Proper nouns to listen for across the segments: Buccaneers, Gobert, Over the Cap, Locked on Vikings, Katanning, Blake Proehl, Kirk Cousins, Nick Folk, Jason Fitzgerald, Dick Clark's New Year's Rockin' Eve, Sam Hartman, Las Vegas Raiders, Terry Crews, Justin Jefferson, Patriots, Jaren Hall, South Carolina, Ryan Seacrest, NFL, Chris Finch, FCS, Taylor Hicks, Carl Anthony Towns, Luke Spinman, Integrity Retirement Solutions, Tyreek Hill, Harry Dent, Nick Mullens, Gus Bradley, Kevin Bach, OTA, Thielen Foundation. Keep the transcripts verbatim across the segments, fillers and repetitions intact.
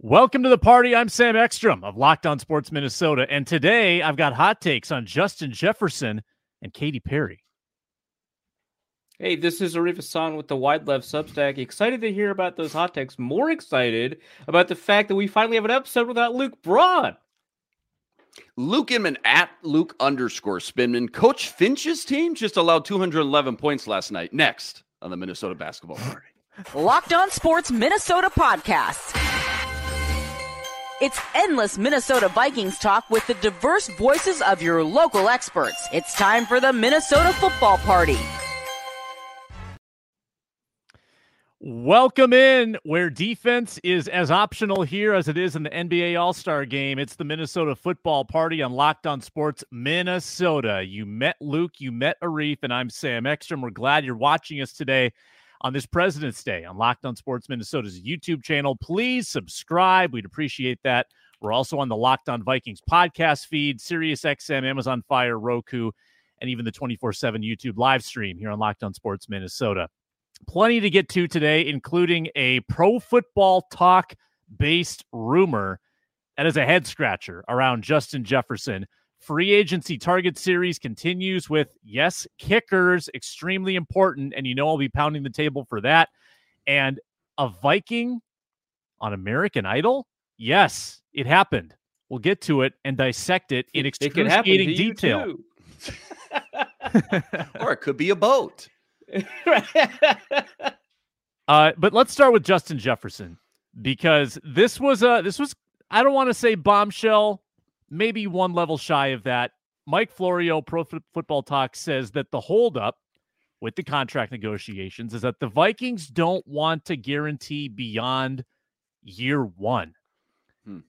Welcome to the party. I'm Sam Ekstrom of Locked On Sports Minnesota, and today I've got hot takes on Justin Jefferson and Katy Perry. Hey, this is Arif Hasan with the Wide Left Substack. Excited to hear about those hot takes. More excited about the fact that we finally have an episode without Luke Braun. Luke Inman at Luke underscore Spinman. Coach Finch's team just allowed two hundred eleven points last night. Next on the Minnesota Basketball Party. Locked On Sports Minnesota podcast. It's endless Minnesota Vikings talk with the diverse voices of your local experts. It's time for the Minnesota Football Party. Welcome in, where defense is as optional here as it is in the N B A All-Star Game. It's the Minnesota Football Party on Locked On Sports Minnesota. You met Luke, you met Arif, and I'm Sam Ekstrom. We're glad you're watching us today on this President's Day on Locked On Sports Minnesota's YouTube channel. Please subscribe. We'd appreciate that. We're also on the Locked On Vikings podcast feed, SiriusXM, Amazon Fire, Roku, and even the twenty-four seven YouTube live stream here on Locked On Sports Minnesota. Plenty to get to today, including a Pro Football Talk-based rumor that is a head-scratcher around Justin Jefferson. Free agency target series continues with, yes, kickers, extremely important, and you know I'll be pounding the table for that. And a Viking on American Idol? Yes, it happened. We'll get to it and dissect it in excruciating detail. Or it could be a boat. uh, but let's start with Justin Jefferson, because this was, a, this was I don't want to say bombshell, maybe one level shy of that. Mike Florio, Pro F- Football Talk, says that the holdup with the contract negotiations is that the Vikings don't want to guarantee beyond year one. Hmm.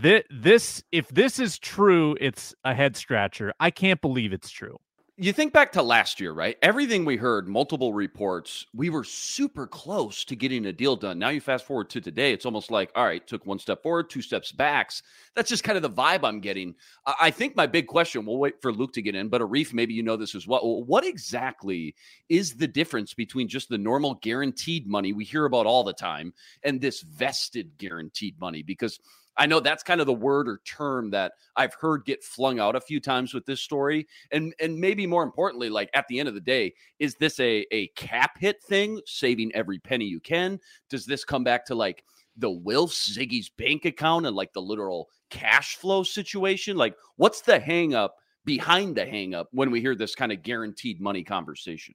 Th- this, if this is true, it's a head scratcher. I can't believe it's true. You think back to last year, right? Everything we heard, multiple reports, we were super close to getting a deal done. Now you fast forward to today, it's almost like, all right, took one step forward, two steps back. That's just kind of the vibe I'm getting. I think my big question, we'll wait for Luke to get in, but Arif, maybe you know this as well. What exactly is the difference between just the normal guaranteed money we hear about all the time and this vested guaranteed money? Because I know that's kind of the word or term that I've heard get flung out a few times with this story. And and maybe more importantly, like at the end of the day, is this a, a cap hit thing, saving every penny you can? Does this come back to like the Wilfs, Ziggy's bank account and like the literal cash flow situation? Like what's the hang up behind the hang up when we hear this kind of guaranteed money conversation?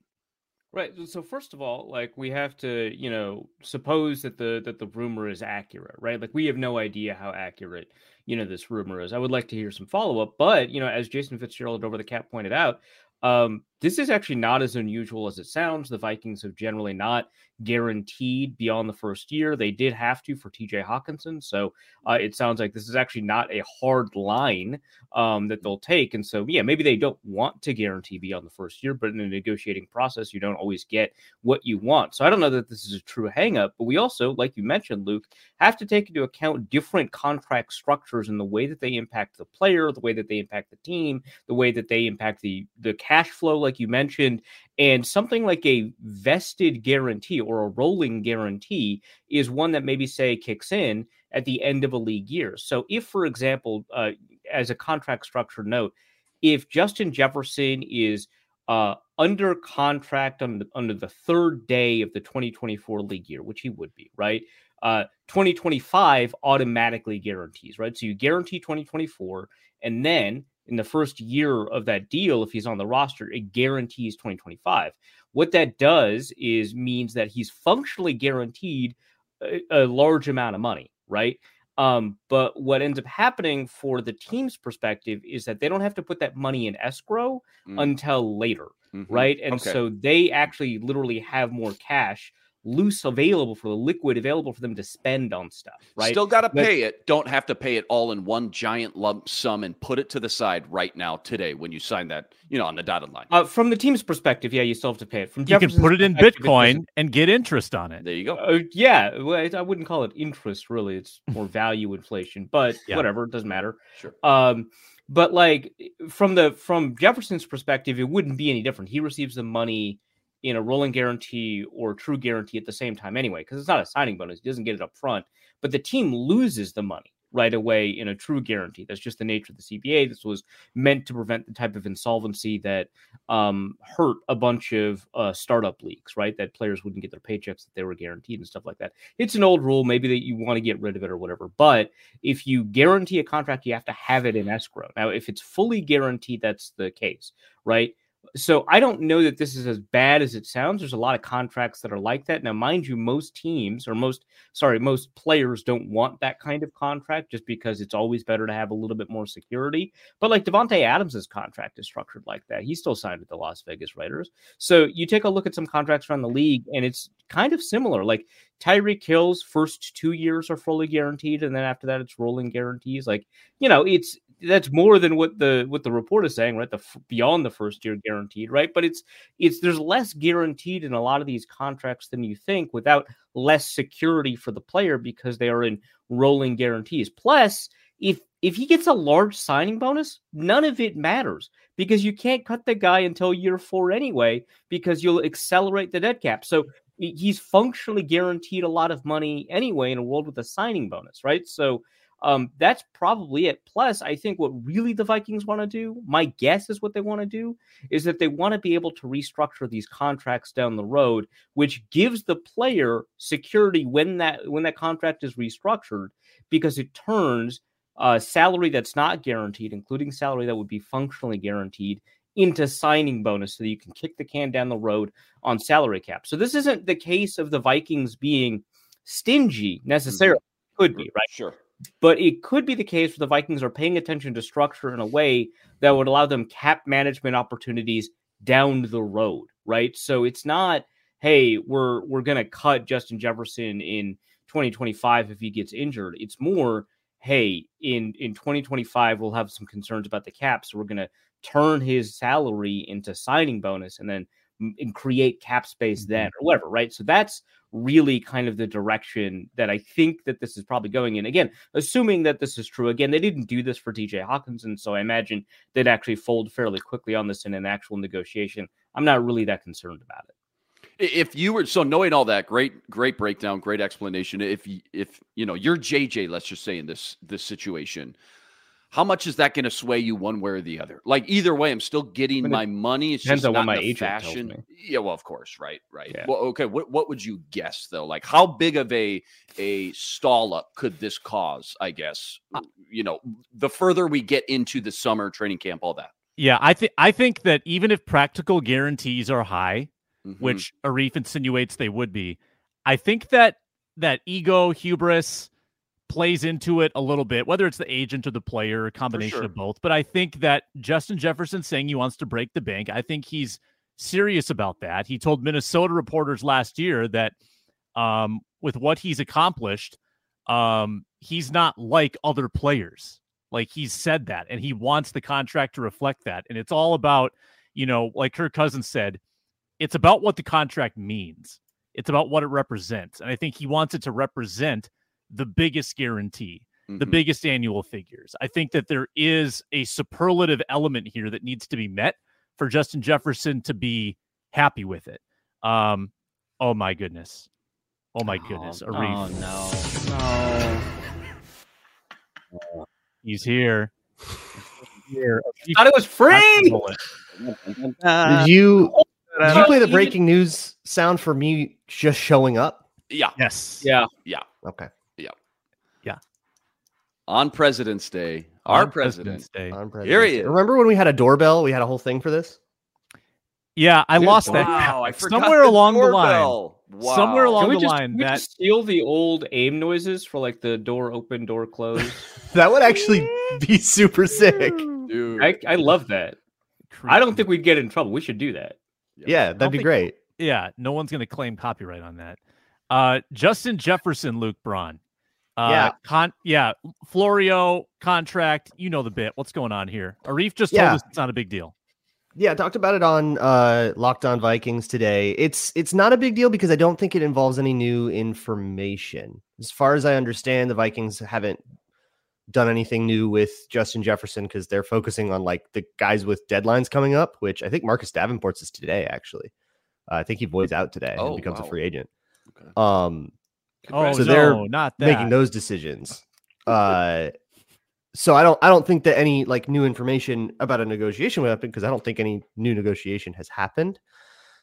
Right. So first of all, like we have to, you know, suppose that the that the rumor is accurate, right? Like we have no idea how accurate, you know, this rumor is. I would like to hear some follow up. But, you know, as Jason Fitzgerald over the cap pointed out, um, this is actually not as unusual as it sounds. The Vikings have generally not guaranteed beyond the first year. They did have to for T J. Hockenson. So uh, it sounds like this is actually not a hard line um, that they'll take. And so, yeah, maybe they don't want to guarantee beyond the first year, but in the negotiating process, you don't always get what you want. So I don't know that this is a true hang-up, but we also, like you mentioned, Luke, have to take into account different contract structures and the way that they impact the player, the way that they impact the team, the way that they impact the, the cash flow, like you mentioned. And something like a vested guarantee or a rolling guarantee is one that maybe, say, kicks in at the end of a league year. So if, for example, uh, as a contract structure note, if Justin Jefferson is uh, under contract on the, under the third day of the twenty twenty-four league year, which he would be, right? Uh, twenty twenty-five automatically guarantees, right? So you guarantee twenty twenty-four, and then in the first year of that deal, if he's on the roster, it guarantees twenty twenty-five. What that does is means that he's functionally guaranteed a, a large amount of money, right? Um, but what ends up happening for the team's perspective is that they don't have to put that money in escrow mm. until later, mm-hmm. right? And okay. so they actually literally have more cash loose available for the liquid available for them to spend on stuff, right? Still got to pay it. Don't have to pay it all in one giant lump sum and put it to the side right now today when you sign that, you know, on the dotted line. Uh, from the team's perspective, yeah, you still have to pay it. From you can put it in Bitcoin and get interest on it. There you go. Uh, yeah, well, I wouldn't call it interest, really. It's more value inflation, but yeah. whatever, it doesn't matter. Sure. Um, but like from the from Jefferson's perspective, it wouldn't be any different. He receives the money in a rolling guarantee or true guarantee at the same time anyway, because it's not a signing bonus. He doesn't get it up front. but the team loses the money right away in a true guarantee. That's just the nature of the C B A. This was meant to prevent the type of insolvency that um, hurt a bunch of uh, startup leagues, right? That players wouldn't get their paychecks that they were guaranteed and stuff like that. It's an old rule, maybe that you want to get rid of it or whatever. But if you guarantee a contract, you have to have it in escrow. Now, if it's fully guaranteed, that's the case, right? So I don't know that this is as bad as it sounds. There's a lot of contracts that are like that. Now, mind you, most teams or most, sorry, most players don't want that kind of contract just because it's always better to have a little bit more security. But like Devontae Adams's contract is structured like that. He's still signed with the Las Vegas Raiders. So you take a look at some contracts around the league and it's kind of similar. Like Tyreek Hill's first two years are fully guaranteed. And then after that, it's rolling guarantees. Like, you know, it's, that's more than what the what the report is saying, right? The beyond the first year guaranteed, right? But it's it's there's less guaranteed in a lot of these contracts than you think, without less security for the player because they are in rolling guarantees. Plus, if if he gets a large signing bonus, none of it matters because you can't cut the guy until year four anyway because you'll accelerate the dead cap. So he's functionally guaranteed a lot of money anyway in a world with a signing bonus, right? So. Um, that's probably it. Plus, I think what really the Vikings want to do, my guess is what they want to do, is that they want to be able to restructure these contracts down the road, which gives the player security when that when that contract is restructured, because it turns uh, salary that's not guaranteed, including salary that would be functionally guaranteed, into signing bonus so that you can kick the can down the road on salary cap. So this isn't the case of the Vikings being stingy necessarily. Could be, right? Sure. But it could be the case where the Vikings are paying attention to structure in a way that would allow them cap management opportunities down the road, right? So it's not, hey, we're we're going to cut Justin Jefferson in twenty twenty-five if he gets injured. It's more, hey, in, in twenty twenty-five, we'll have some concerns about the cap, so we're going to turn his salary into signing bonus and then and create cap space then or whatever, right? So that's really kind of the direction that I think that this is probably going in. Again, assuming that this is true. Again, they didn't do this for T J. Hockenson, so I imagine they'd actually fold fairly quickly on this in an actual negotiation. I'm not really that concerned about it. If you were, so knowing all that, great, great breakdown, great explanation. If, if you know, you're J J, let's just say in this, this situation, how much is that going to sway you one way or the other? Like either way, I'm still getting my money. It's just not the fashion. Yeah, well, of course, right, right. Yeah. Well, okay. What what would you guess though? Like how big of a a stall up could this cause? I guess you know the further we get into the summer training camp, all that. Yeah, I think I think that even if practical guarantees are high, mm-hmm. which Arif insinuates they would be, I think that that ego, hubris plays into it a little bit, whether it's the agent or the player, a combination sure. of both. But I think that Justin Jefferson saying he wants to break the bank, I think he's serious about that. He told Minnesota reporters last year that um, with what he's accomplished, um, he's not like other players. Like he's said that, and he wants the contract to reflect that. And it's all about, you know, like Kirk Cousins said, it's about what the contract means. It's about what it represents. And I think he wants it to represent the biggest guarantee, mm-hmm. the biggest annual figures. I think that there is a superlative element here that needs to be met for Justin Jefferson to be happy with it. Um, oh my goodness. Oh my goodness. Oh, Arif. Oh no. No. He's here. He's here. I thought it was free. Uh, did you, did you play the breaking news sound for me just showing up? Yeah. Yes. Yeah. Yeah. Okay. On President's Day, our President's Day. Here he is. Remember when we had a doorbell? We had a whole thing for this. Yeah, I Dude, lost wow, that. Wow, I forgot somewhere the along doorbell. The line. Wow. Somewhere along the just, line, that just steal the old AIM noises for like the door open, door close. That would actually be super sick. Dude, I, I love that. Creepy. I don't think we'd get in trouble. We should do that. Yeah, yeah that'd be great. We'll, yeah, no one's going to claim copyright on that. Uh, Justin Jefferson, Luke Braun. Uh, yeah, con- yeah. Florio contract. You know the bit. What's going on here? Arif just yeah. told us it's not a big deal. Yeah, talked about it on uh, Locked On Vikings today. It's it's not a big deal because I don't think it involves any new information. As far as I understand, the Vikings haven't done anything new with Justin Jefferson because they're focusing on like the guys with deadlines coming up, which I think Marcus Davenport's is today. Actually, uh, I think he voids out today oh, and becomes wow. a free agent. Okay. Um. Oh, so no, they're not that. making those decisions. Uh, so I don't, I don't think that any like new information about a negotiation would happen, because I don't think any new negotiation has happened.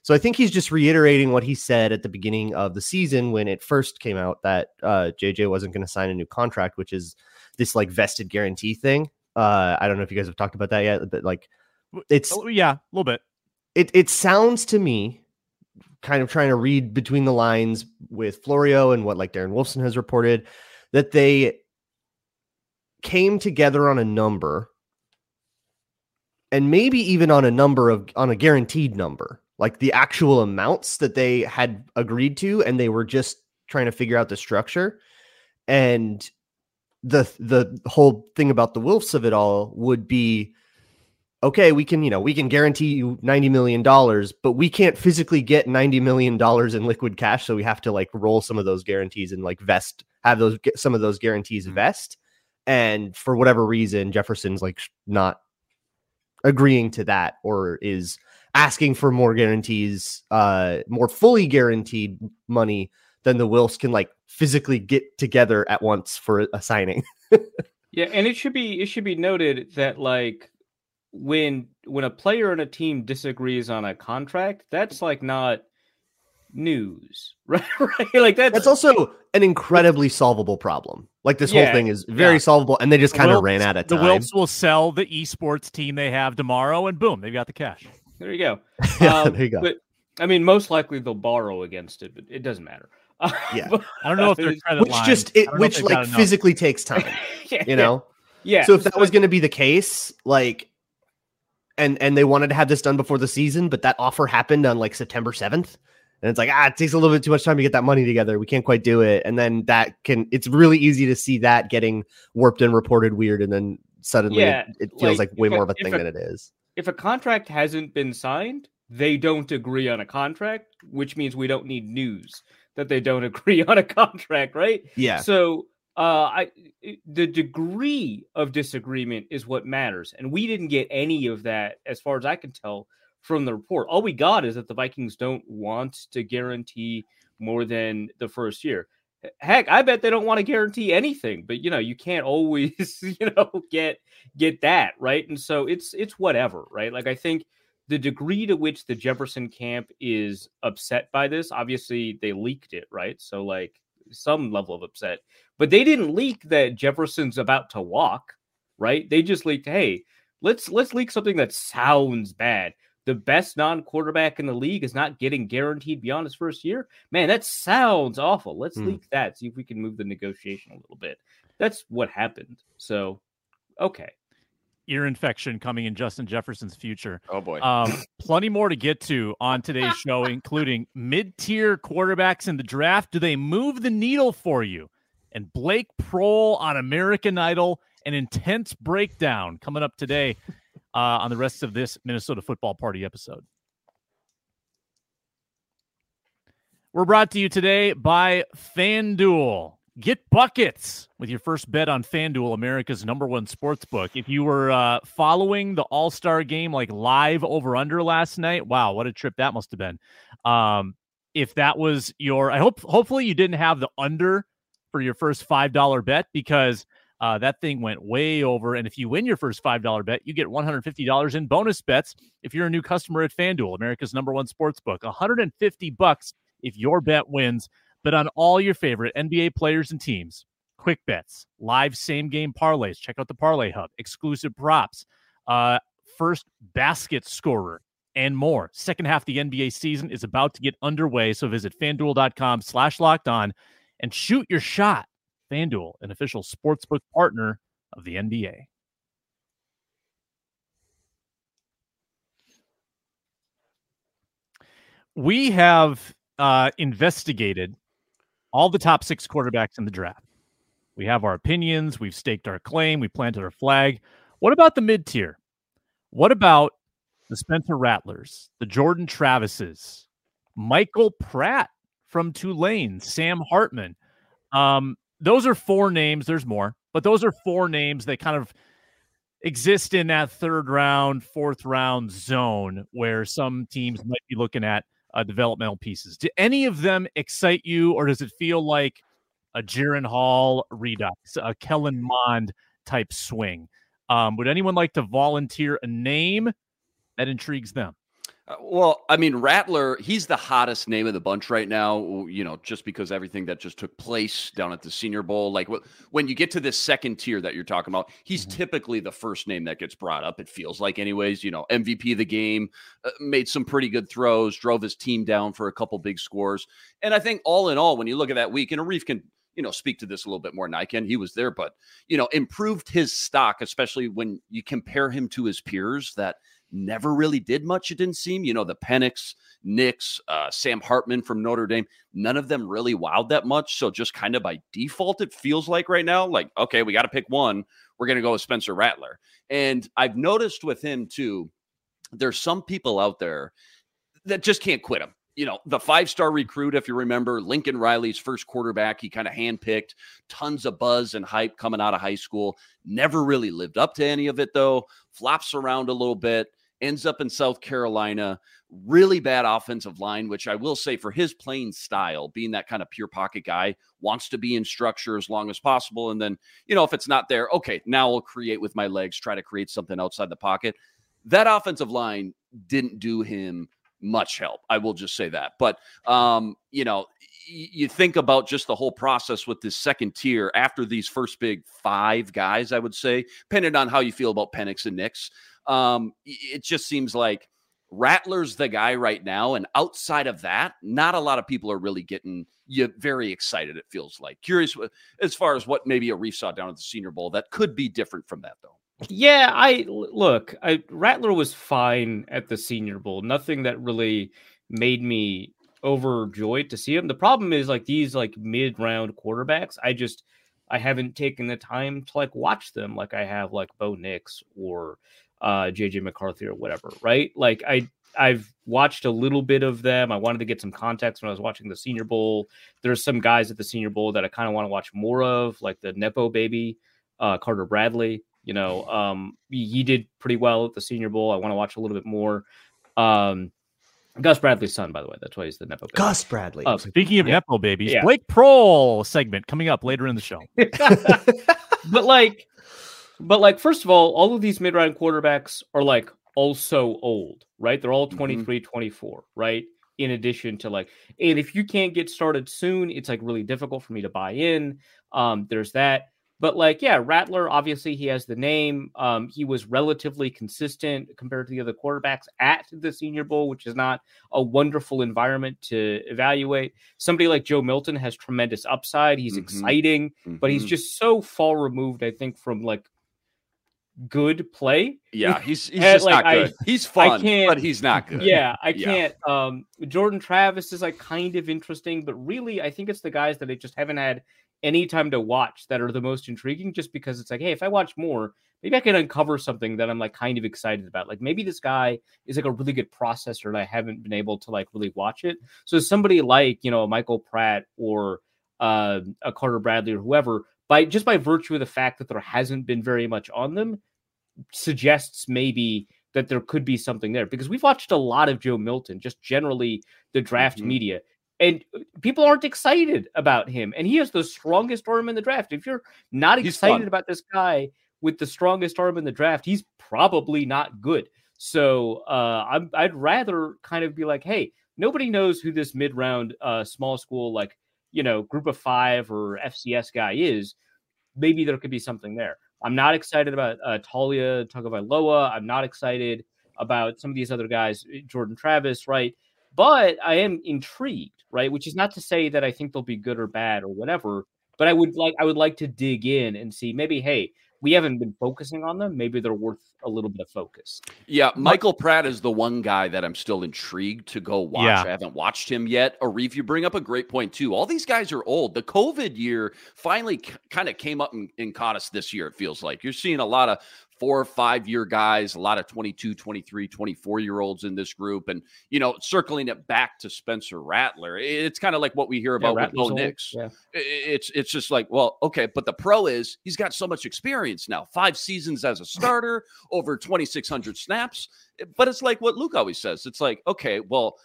So I think he's just reiterating what he said at the beginning of the season when it first came out that uh, J J wasn't going to sign a new contract, which is this like vested guarantee thing. Uh, I don't know if you guys have talked about that yet, but like it's oh, yeah, a little bit. It it sounds to me, kind of trying to read between the lines with Florio and what like Darren Wolfson has reported, that they came together on a number, and maybe even on a number of on a guaranteed number. Like the actual amounts that they had agreed to, and they were just trying to figure out the structure. And the the whole thing about the Wilfs of it all would be, okay, we can, you know, we can guarantee you ninety million dollars, but we can't physically get ninety million dollars in liquid cash. So we have to like roll some of those guarantees and like vest, have those, get some of those guarantees mm-hmm. vest. And for whatever reason, Jefferson's like not agreeing to that, or is asking for more guarantees, uh, more fully guaranteed money than the Wilfs can like physically get together at once for a signing. Yeah. And it should be, it should be noted that like when, when a player and a team disagrees on a contract, that's like not news, right? right? Like that's, that's also an incredibly solvable problem. Like this yeah, whole thing is very yeah. solvable, and they just kind of ran out of time. The Wilfs will sell the esports team they have tomorrow, and boom, they've got the cash. There you go. Yeah, um, there you go. But, I mean, most likely they'll borrow against it, but it doesn't matter. Uh, yeah, but, I don't know if they're credit which lines. just it, which like physically enough. takes time. yeah, you know, yeah. yeah. So if that was going to be the case, like, and and they wanted to have this done before the season, but that offer happened on like September seventh, and it's like ah, it takes a little bit too much time to get that money together. We can't quite do it, and then that can. It's really easy to see that getting warped and reported weird, and then suddenly yeah, it, it feels like, like way more of a thing a, than it is. If a contract hasn't been signed, they don't agree on a contract, which means we don't need news that they don't agree on a contract, right? Yeah. So uh, I, the degree of disagreement is what matters. And we didn't get any of that, as far as I can tell, from the report. All we got is that the Vikings don't want to guarantee more than the first year. Heck, I bet they don't want to guarantee anything, but you know, you can't always, you know, get get that, right? And so it's it's whatever, right? Like I think the degree to which the Jefferson camp is upset by this, obviously they leaked it, right? So like some level of upset. But they didn't leak that Jefferson's about to walk, right? They just leaked, hey, let's let's leak something that sounds bad. The best non-quarterback in the league is not getting guaranteed beyond his first year. Man, that sounds awful. Let's mm. leak that. See if we can move the negotiation a little bit. That's what happened. So, okay. Ear infection coming in Justin Jefferson's future. Oh boy. Um, plenty more to get to on today's show, including mid-tier quarterbacks in the draft. Do they move the needle for you? And Blake Proehl on American Idol, an intense breakdown coming up today. Uh, on the rest of this Minnesota Football Party episode. We're brought to you today by FanDuel. Get buckets with your first bet on FanDuel, America's number one sportsbook. If you were uh, following the All-Star game like live over-under last night, wow, what a trip that must have been. Um, if that was your... I hope. Hopefully you didn't have the under for your first five dollar bet, because... Uh, that thing went way over, and if you win your first five dollar bet, you get one hundred fifty dollars in bonus bets if you're a new customer at FanDuel, America's number one sportsbook. one hundred fifty bucks if your bet wins. Bet on all your favorite N B A players and teams. Quick bets, live same-game parlays. Check out the Parlay Hub. Exclusive props, uh, first basket scorer, and more. Second half of the N B A season is about to get underway, so visit FanDuel.com slash locked on and shoot your shot. FanDuel, an official sportsbook partner of the N B A. We have uh, investigated all the top six quarterbacks in the draft. We have our opinions. We've staked our claim. We planted our flag. What about the mid-tier? What about the Spencer Rattlers, the Jordan Travises, Michael Pratt from Tulane, Sam Hartman? Um, Those are four names. There's more, but those are four names that kind of exist in that third round, fourth round zone where some teams might be looking at uh, developmental pieces. Do any of them excite you, or does it feel like a Jaren Hall redux, a Kellen Mond type swing. Um, would anyone like to volunteer a name that intrigues them? Uh, well, I mean, Rattler, he's the hottest name of the bunch right now, you know, just because everything that just took place down at the Senior Bowl. Like when you get to this second tier that you're talking about, he's mm-hmm. typically the first name that gets brought up. It feels like anyways, you know, M V P of the game, uh, made some pretty good throws, drove his team down for a couple big scores. And I think all in all, when you look at that week, and Arif can, you know, speak to this a little bit more than I can. He was there, but, you know, improved his stock, especially when you compare him to his peers that never really did much, it didn't seem. You know, the Penix, Nix, uh, Sam Hartman from Notre Dame, none of them really wowed that much. So just kind of by default, it feels like right now, like, okay, we got to pick one. We're going to go with Spencer Rattler. And I've noticed with him, too, there's some people out there that just can't quit him. You know, the five-star recruit, if you remember, Lincoln Riley's first quarterback, he kind of handpicked, tons of buzz and hype coming out of high school. Never really lived up to any of it, though. Flops around a little bit. Ends up in South Carolina, really bad offensive line, which I will say for his playing style, being that kind of pure pocket guy, wants to be in structure as long as possible. And then, you know, if it's not there, okay, now I'll create with my legs, try to create something outside the pocket. That offensive line didn't do him much help. I will just say that. But, um, you know, you think about just the whole process with this second tier after these first big five guys, I would say, depending on how you feel about Penix and Nix. Um, it just seems like Rattler's the guy right now. And outside of that, not a lot of people are really getting you very excited. It feels like curious as far as what maybe Arif saw down at the Senior Bowl that could be different from that though. Yeah, I look, I, Rattler was fine at the Senior Bowl. Nothing that really made me overjoyed to see him. The problem is like these like mid round quarterbacks. I just, I haven't taken the time to like watch them. Like I have like Bo Nix or Uh, J J McCarthy or whatever, right? Like I, I've watched a little bit of them. I wanted to get some context when I was watching the Senior Bowl. There's some guys at the Senior Bowl that I kind of want to watch more of, like the Nepo baby, uh, Carter Bradley. You know, um, he did pretty well at the Senior Bowl. I want to watch a little bit more. Um, Gus Bradley's son, by the way. That's why he's the Nepo baby. Gus Bradley. Uh, Speaking of yeah. Nepo babies, yeah. Blake Proehl segment coming up later in the show. but like. But, like, first of all, all of these mid-round quarterbacks are, like, also old, right? They're all twenty-three, mm-hmm. twenty-four, right? In addition to, like, and if you can't get started soon, it's, like, really difficult for me to buy in. Um, there's that. But, like, yeah, Rattler, obviously he has the name. Um, he was relatively consistent compared to the other quarterbacks at the Senior Bowl, which is not a wonderful environment to evaluate. Somebody like Joe Milton has tremendous upside. He's mm-hmm. exciting, mm-hmm. but he's just so far removed, I think, from, like, good play. Yeah, he's he's and, just like, not good. I, he's fun, but he's not good. Yeah, I can't. Yeah. Um, Jordan Travis is like kind of interesting, but really, I think it's the guys that I just haven't had any time to watch that are the most intriguing. Just because it's like, hey, if I watch more, maybe I can uncover something that I'm like kind of excited about. Like maybe this guy is like a really good processor, and I haven't been able to like really watch it. So somebody like you know Michael Pratt or uh, a Carter Bradley or whoever, by just by virtue of the fact that there hasn't been very much on them, suggests maybe that there could be something there because we've watched a lot of Joe Milton, just generally the draft mm-hmm. media, and people aren't excited about him. And he has the strongest arm in the draft. If you're not he's excited fun. About this guy with the strongest arm in the draft, he's probably not good. So uh, I'm, I'd rather kind of be like, hey, nobody knows who this mid-round uh, small school, like, you know, group of five or F C S guy is. Maybe there could be something there. I'm not excited about uh, Talia Tagovailoa. I'm not excited about some of these other guys, Jordan Travis, right? But I am intrigued, right? Which is not to say that I think they'll be good or bad or whatever. But I would like I would like to dig in and see maybe, hey, we haven't been focusing on them. Maybe they're worth a little bit of focus. Yeah, Michael Pratt is the one guy that I'm still intrigued to go watch. Yeah. I haven't watched him yet. Arif, you bring up a great point, too. All these guys are old. The COVID year finally c- kind of came up and, and caught us this year, it feels like. You're seeing a lot of four or five-year guys, a lot of twenty-two, twenty-three, twenty-four-year-olds in this group. And, you know, circling it back to Spencer Rattler, it's kind of like what we hear about yeah, with Bo Nix. Yeah. It's, it's just like, well, okay, but the pro is he's got so much experience now. Five seasons as a starter, over twenty-six hundred snaps. But it's like what Luke always says. It's like, okay, well,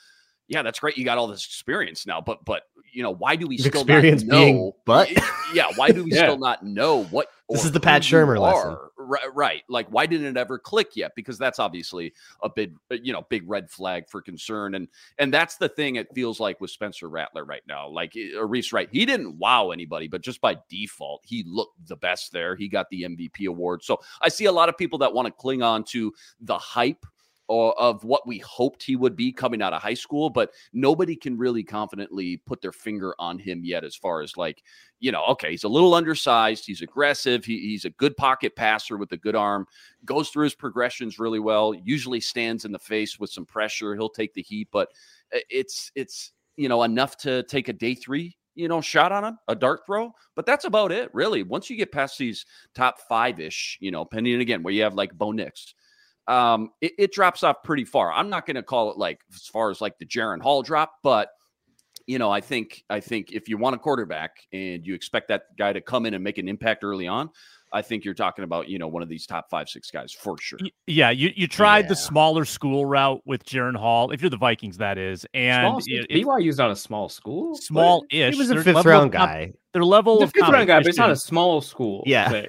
yeah, that's great. You got all this experience now, but but you know, why do we still experience not know? Being but yeah, why do we yeah. still not know what this is the Pat Shermer lesson, right, right? Like, why didn't it ever click yet? Because that's obviously a big, you know, big red flag for concern, and and that's the thing. It feels like with Spencer Rattler right now, like Arif's right, he didn't wow anybody, but just by default, he looked the best there. He got the M V P award, so I see a lot of people that want to cling on to the hype or of what we hoped he would be coming out of high school, but nobody can really confidently put their finger on him yet as far as like, you know, okay, he's a little undersized, he's aggressive, he, he's a good pocket passer with a good arm, goes through his progressions really well, usually stands in the face with some pressure, he'll take the heat, but it's, it's, you know, enough to take a day three, you know, shot on him, a dart throw, but that's about it, really. Once you get past these top five-ish, you know, pending again, where you have like Bo Nix, Um, it, it drops off pretty far. I'm not going to call it like as far as like the Jaren Hall drop, but you know, I think I think if you want a quarterback and you expect that guy to come in and make an impact early on, I think you're talking about, you know, one of these top five, six guys for sure. Yeah, you you tried yeah. the smaller school route with Jaren Hall, if you're the Vikings, that is. And it, B Y U's not a small school, small-ish. He was a fifth round guy. Comp- their level of fifth round guy, but it's not a small school. Yeah,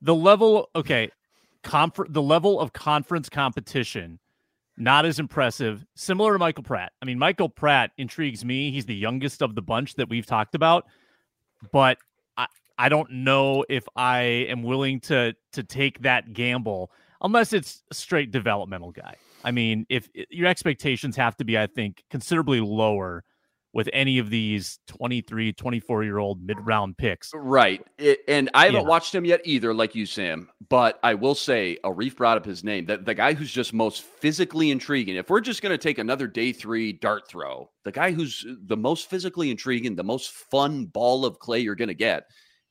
the level. Okay. Confer- the level of conference competition, not as impressive. Similar to Michael Pratt. I mean, Michael Pratt intrigues me. He's the youngest of the bunch that we've talked about, but I, I don't know if I am willing to to take that gamble unless it's a straight developmental guy. I mean, if your expectations have to be, I think, considerably lower with any of these twenty-three, twenty-four-year-old mid-round picks. Right. It, and I haven't yeah. watched him yet either, like you, Sam. But I will say, Arif brought up his name, the, the guy who's just most physically intriguing. If we're just going to take another day three dart throw, the guy who's the most physically intriguing, the most fun ball of clay you're going to get,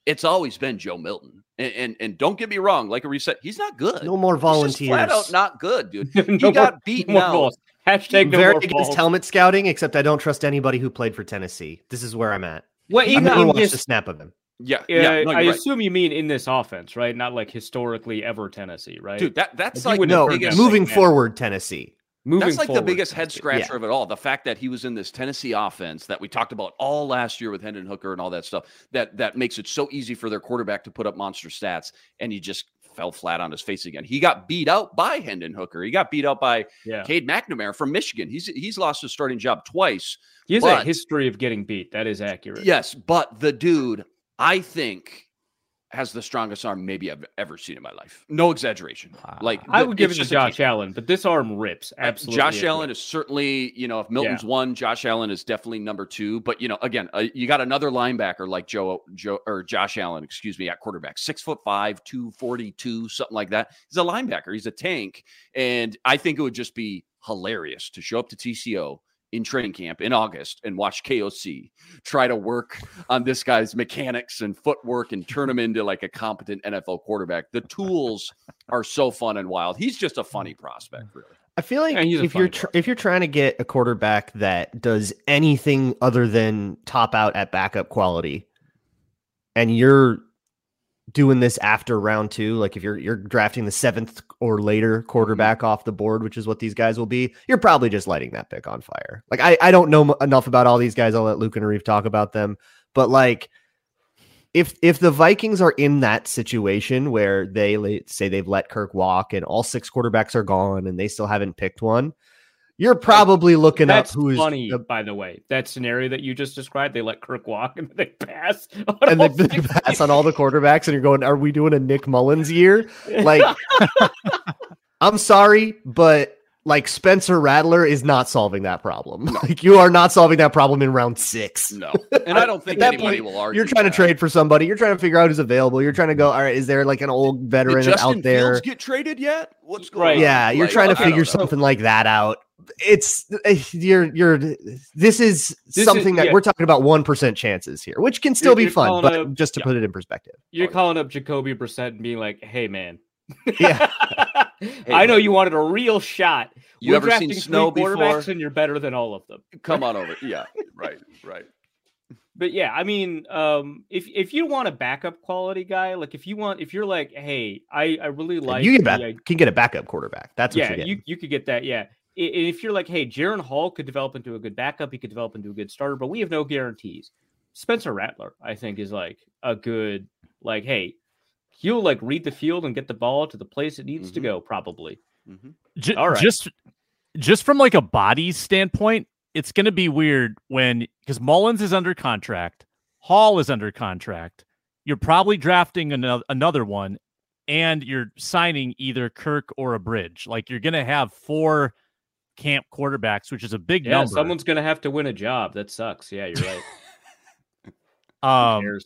it's always been Joe Milton. And, and and don't get me wrong, like Arif said, he's not good. No more volunteers. He's flat out not good, dude. no he more, got beat no now. Balls. Hashtag no very more against balls. Helmet scouting, except I don't trust anybody who played for Tennessee. This is where I'm at. Well, I've never watched this, a snap of him. Yeah, yeah. yeah no, I right. assume you mean in this offense, right? Not like historically ever Tennessee, right? Dude, that, that's like, like no, moving forward Tennessee. Moving That's like forward. The biggest head scratcher yeah. of it all. The fact that he was in this Tennessee offense that we talked about all last year with Hendon Hooker and all that stuff, that that makes it so easy for their quarterback to put up monster stats, and he just fell flat on his face again. He got beat out by Hendon Hooker. He got beat out by yeah. Cade McNamara from Michigan. He's he's lost his starting job twice. He has but, a history of getting beat. That is accurate. Yes, but the dude, I think, has the strongest arm maybe I've ever seen in my life. No exaggeration. Wow. Like I would give it to Josh Allen, but this arm rips. Absolutely. Josh Allen is certainly, you know, if Milton's yeah. one, Josh Allen is definitely number two. But, you know, again, uh, you got another linebacker like Joe, Joe or Josh Allen, excuse me, at quarterback, six foot five, two forty-two, something like that. He's a linebacker. He's a tank. And I think it would just be hilarious to show up to T C O in training camp in August and watch K O C try to work on this guy's mechanics and footwork and turn him into like a competent N F L quarterback. The tools are so fun and wild. He's just a funny prospect, really. I feel like yeah, if you're tr- if you're trying to get a quarterback that does anything other than top out at backup quality, and you're doing this after round two, like if you're you're drafting the seventh or later quarterback off the board, which is what these guys will be, you're probably just lighting that pick on fire. Like I, I don't know m- enough about all these guys. I'll let Luke and Arif talk about them. But like if if the Vikings are in that situation where they lay, say they've let Kirk walk and all six quarterbacks are gone and they still haven't picked one, you're probably looking That's up who's funny, the, by the way. That scenario that you just described, they let Kirk walk and they pass. And they, they pass on all the quarterbacks, and you're going, are we doing a Nick Mullens year? Like, I'm sorry, but like Spencer Rattler is not solving that problem. No. Like you are not solving that problem in round six. No. And I don't think anybody point, will argue. You're trying that. to trade for somebody. You're trying to figure out who's available. You're trying to go, all right, is there like an old veteran Did Justin out there? Fields get traded yet? What's going right. on? Yeah, you're like, trying to figure something like that out. It's you're you're this is this something is, that yeah. we're talking about one percent chances here, which can still you're, be you're fun, but up, just to yeah. put it in perspective, you're oh, calling yeah. up Jacoby Brissett and being like, hey man, yeah, hey, I know man. you wanted a real shot. You we're ever seen snow before? And you're better than all of them. Come on over, yeah, right, right. But yeah, I mean, um, if if you want a backup quality guy, like if you want, if you're like, hey, I, I really like you get back, the, can get a backup quarterback. That's what yeah, you're you you could get that, yeah. if you're like, hey, Jaren Hall could develop into a good backup, he could develop into a good starter, but we have no guarantees. Spencer Rattler, I think, is like a good, like, hey, he'll like read the field and get the ball to the place it needs mm-hmm. to go, probably. Mm-hmm. J- All right. Just, just from like a body standpoint, it's going to be weird when, because Mullens is under contract, Hall is under contract. You're probably drafting another, another one, and you're signing either Kirk or a Bridge. Like, you're going to have four camp quarterbacks, which is a big yeah, number. Someone's going to have to win a job. That sucks. Yeah, you're right. Um,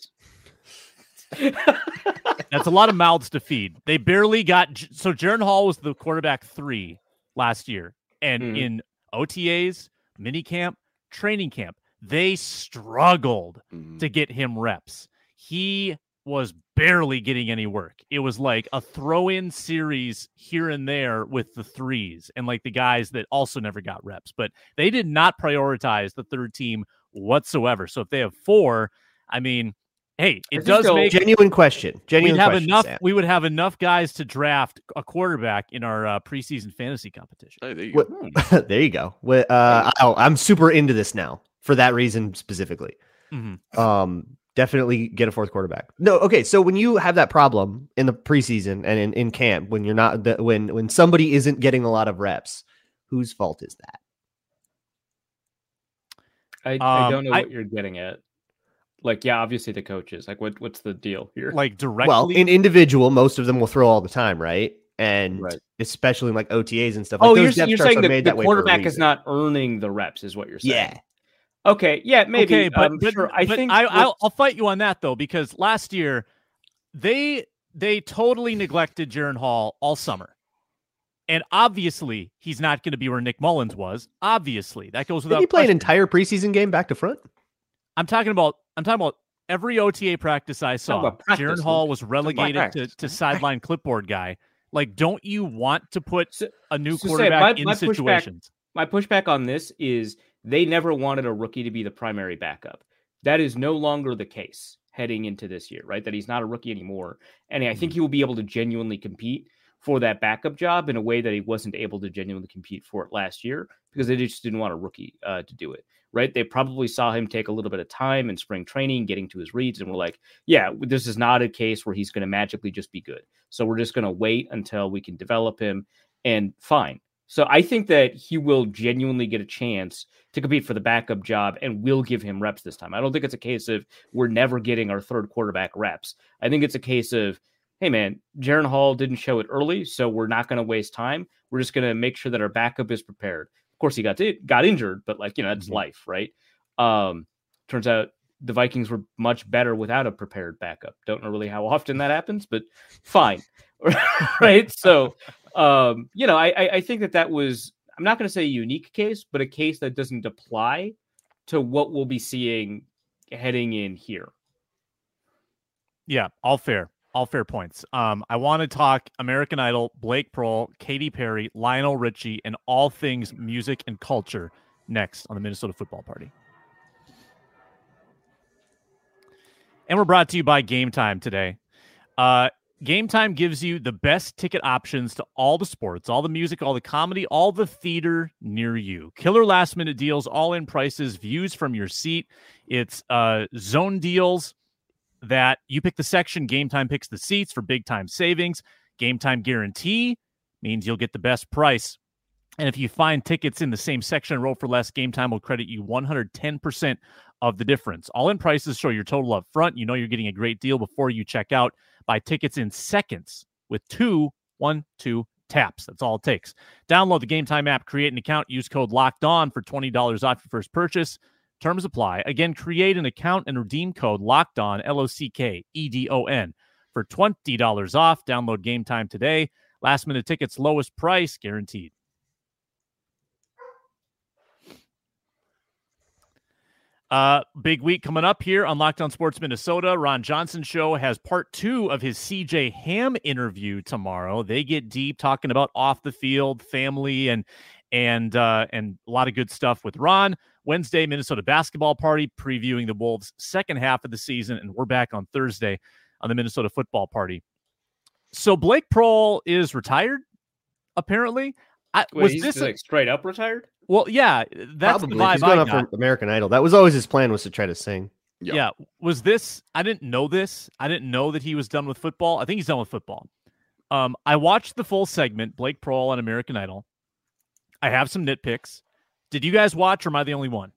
that's a lot of mouths to feed. They barely got so Jaren Hall was the quarterback three last year, and mm. in O T As, minicamp, training camp, they struggled mm. to get him reps. He was barely getting any work. It was like a throw-in series here and there with the threes and like the guys that also never got reps. But they did not prioritize the third team whatsoever. So if they have four. I mean, hey, it does make genuine question. Genuine we'd have question, enough. Sam. We would have enough guys to draft a quarterback in our uh, preseason fantasy competition. Hey, there you go. Well, there you go. Well, uh, oh, I'm super into this now for that reason specifically. Mm-hmm. Um, definitely get a fourth quarterback. No, okay. So when you have that problem in the preseason and in, in camp, when you're not, the, when when somebody isn't getting a lot of reps, whose fault is that? I, um, I don't know what I, you're getting at. Like, yeah, obviously the coaches. Like, what what's the deal here? Like, directly? Well, in individual, most of them will throw all the time, right? And right. especially in, like, O T As and stuff. Like, oh, those you're, you're saying the, the quarterback is not earning the reps is what you're saying. Yeah. Okay, yeah, maybe. Okay, but, um, but, sure. I but think I, I'll, I'll fight you on that, though, because last year, they they totally neglected Jaren Hall all summer. And obviously, he's not going to be where Nick Mullens was. Obviously. That goes without Did he play question. An entire preseason game back to front? I'm talking about I'm talking about every O T A practice I saw. Practice, Jaren Hall was relegated to, to sideline clipboard guy. Like, don't you want to put so, a new so quarterback say, my, in my situations? Pushback, my pushback on this is they never wanted a rookie to be the primary backup. That is no longer the case heading into this year, right? That he's not a rookie anymore. And I think he will be able to genuinely compete for that backup job in a way that he wasn't able to genuinely compete for it last year because they just didn't want a rookie uh, to do it. Right. They probably saw him take a little bit of time in spring training, getting to his reads, and we're like, yeah, this is not a case where he's going to magically just be good. So we're just going to wait until we can develop him and fine. So I think that he will genuinely get a chance to compete for the backup job and we'll give him reps this time. I don't think it's a case of we're never getting our third quarterback reps. I think it's a case of, hey, man, Jaren Hall didn't show it early, so we're not going to waste time. We're just going to make sure that our backup is prepared. Of course, he got to, got injured, but like, you know, that's mm-hmm. life, right? Um, turns out the Vikings were much better without a prepared backup. Don't know really how often that happens, but fine, right? So, um, you know, I, I think that that was, I'm not going to say a unique case, but a case that doesn't apply to what we'll be seeing heading in here. Yeah, all fair. All fair points. Um, I want to talk American Idol, Blake Proehl, Katy Perry, Lionel Richie, and all things music and culture next on the Minnesota Football Party. And we're brought to you by Game Time today. Uh, Game Time gives you the best ticket options to all the sports, all the music, all the comedy, all the theater near you. Killer last-minute deals, all-in prices, views from your seat. It's uh, zone deals. That you pick the section, Game Time picks the seats for big time savings. Game Time guarantee means you'll get the best price. And if you find tickets in the same section and row for less, Game Time will credit you one hundred ten percent of the difference. All in prices show your total up front. You know you're getting a great deal before you check out. Buy tickets in seconds with two, one, two taps. That's all it takes. Download the Game Time app, create an account, use code Locked On for twenty dollars off your first purchase. Terms apply. Again, create an account and redeem code LOCKEDON, L O C K E D O N, for twenty dollars off. Download Game Time today. Last-minute tickets, lowest price, guaranteed. Uh, big week coming up here on Locked On Sports Minnesota. Ron Johnson Show has part two of his C J Ham interview tomorrow. They get deep talking about off the field, family, and and uh, and a lot of good stuff with Ron. Wednesday, Minnesota Basketball Party, previewing the Wolves' second half of the season, and we're back on Thursday on the Minnesota Football Party. So Blake Proehl is retired, apparently. I, Wait, was he's this like a, straight up retired? Well, yeah, that's probably the vibe he's going I up got. For American Idol. That was always his plan, was to try to sing. Yep. Yeah. Was this? I didn't know this. I didn't know that he was done with football. I think he's done with football. Um, I watched the full segment, Blake Proehl on American Idol. I have some nitpicks. Did you guys watch, or am I the only one?